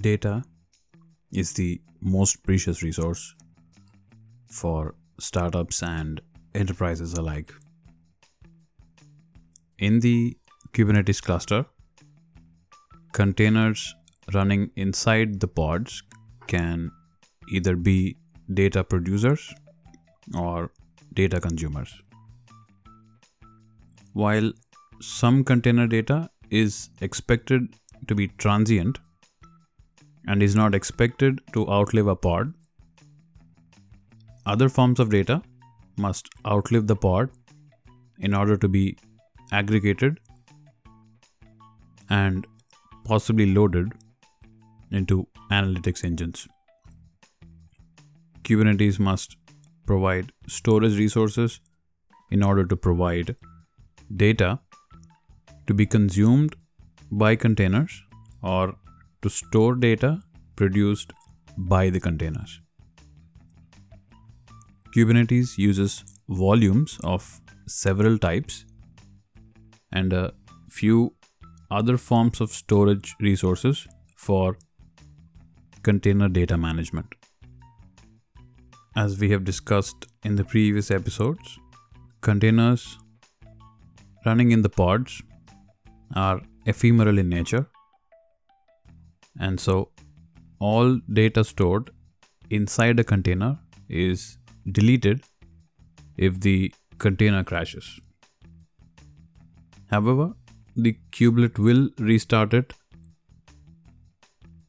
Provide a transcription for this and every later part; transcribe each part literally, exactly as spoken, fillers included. Data is the most precious resource for startups and enterprises alike. In the Kubernetes cluster, containers running inside the pods can either be data producers or data consumers. While some container data is expected to be transient and is not expected to outlive a pod, other forms of data must outlive the pod in order to be aggregated and possibly loaded into analytics engines. Kubernetes must provide storage resources in order to provide data to be consumed by containers or to store data produced by the containers. Kubernetes uses volumes of several types and a few other forms of storage resources for container data management. As we have discussed in the previous episodes, containers running in the pods are ephemeral in nature, and so all data stored inside a container is deleted if the container crashes. However, the kubelet will restart it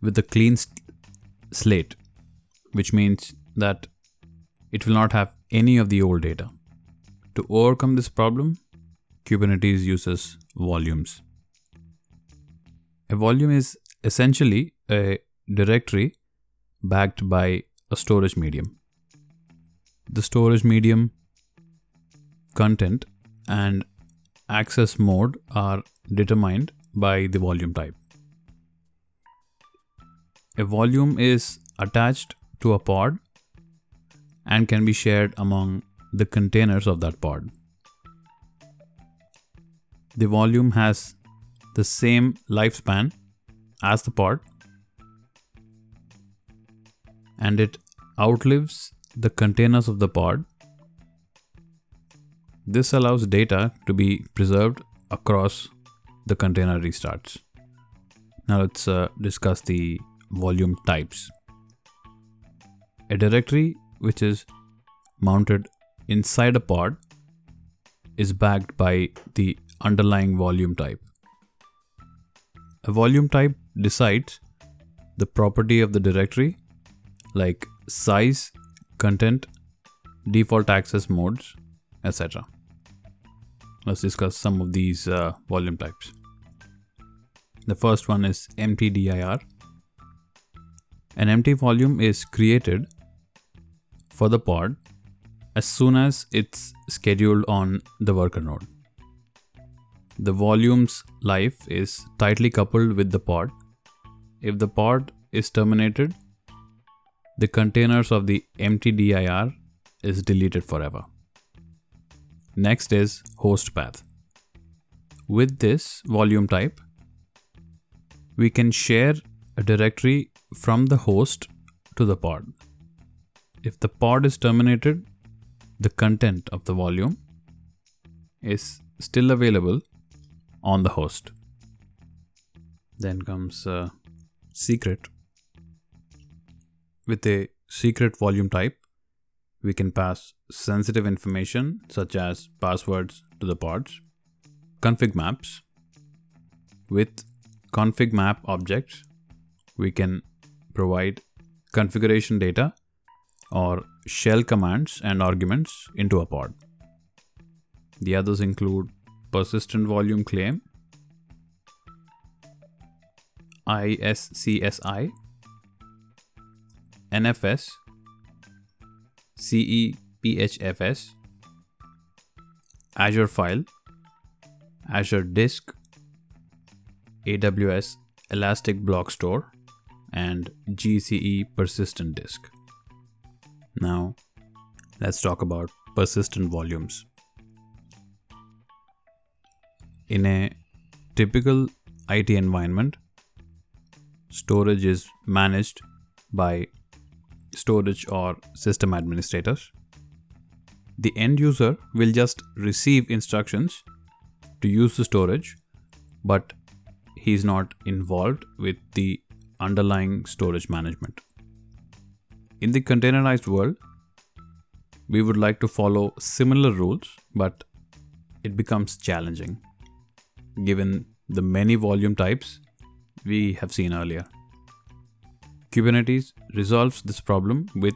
with a clean slate, which means that it will not have any of the old data. To overcome this problem, Kubernetes uses volumes. A volume is essentially a directory backed by a storage medium. The storage medium, content, and access mode are determined by the volume type. A volume is attached to a pod and can be shared among the containers of that pod. The volume has the same lifespan as the pod, and it outlives the containers of the pod. This allows data to be preserved across the container restarts. Now let's uh, discuss the volume types. A directory which is mounted inside a pod is backed by the underlying volume type. A volume type decides the property of the directory, like size, content, default access modes, et cetera. Let's discuss some of these uh, volume types. The first one is emptydir. An empty volume is created for the pod as soon as it's scheduled on the worker node. The volume's life is tightly coupled with the pod. If the pod is terminated, the containers of the emptydir is deleted forever. Next is host path. With this volume type, we can share a directory from the host to the pod. If the pod is terminated, the content of the volume is still available on the host. Then comes uh, secret. With a secret volume type, we can pass sensitive information such as passwords to the pods. Config maps. With config map objects, we can provide configuration data or shell commands and arguments into a pod. The others include persistent volume claim, I S C S I, N F S, C E P H F S, Azure File, Azure Disk, A W S Elastic Block Store, and G C E Persistent Disk. Now, let's talk about persistent volumes. In a typical I T environment, storage is managed by storage or system administrators. The end user will just receive instructions to use the storage, but he's not involved with the underlying storage management. In the containerized world, we would like to follow similar rules, but it becomes challenging given the many volume types we have seen earlier. Kubernetes resolves this problem with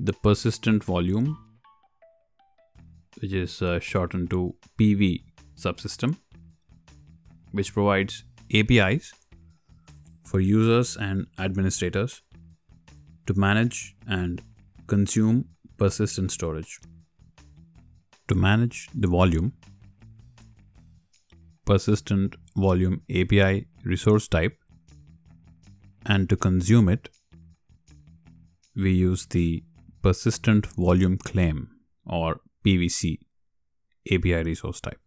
the persistent volume, which is uh, shortened to P V subsystem, which provides A P Is for users and administrators to manage and consume persistent storage. To manage the volume, persistent volume A P I resource type, and to consume it, we use the persistent volume claim or P V C A P I resource type.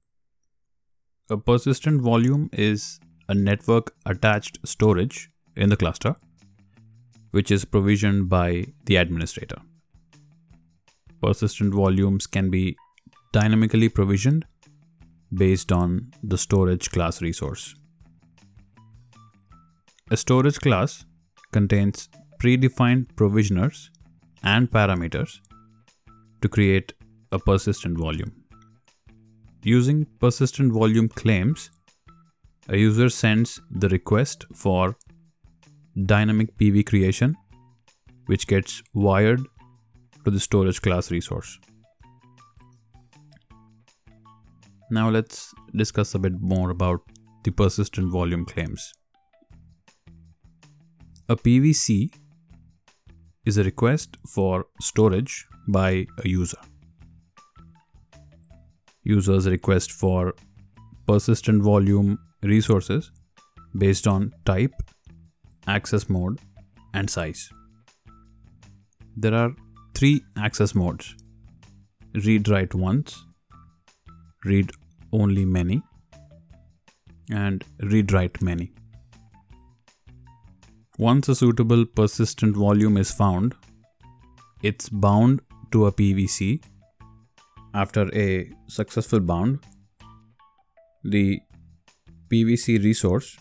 A persistent volume is a network attached storage in the cluster, which is provisioned by the administrator. Persistent volumes can be dynamically provisioned based on the storage class resource. A storage class contains predefined provisioners and parameters to create a persistent volume. Using persistent volume claims, a user sends the request for dynamic P V creation, which gets wired to the storage class resource. Now let's discuss a bit more about the persistent volume claims. A P V C is a request for storage by a user. Users request for persistent volume resources based on type, access mode, and size. There are three access modes: read-write once, read-only many, and read-write many. Once a suitable persistent volume is found, it's bound to a P V C. After a successful bound, the P V C resource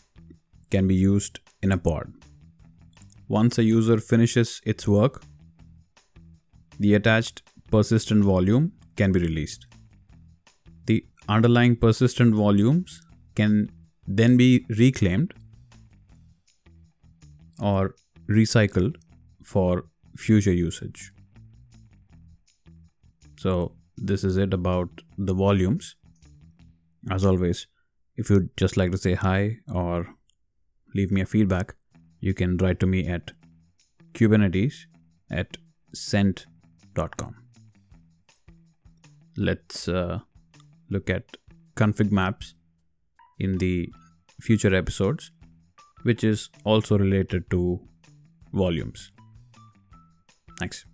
can be used in a pod. Once a user finishes its work, the attached persistent volume can be released. The underlying persistent volumes can then be reclaimed or recycled for future usage. So this is it about the volumes. As always, if you'd just like to say hi or leave me a feedback, you can write to me at kubernetes at scent dot com. Let's uh, look at config maps in the future episodes, which is also related to volumes. Thanks.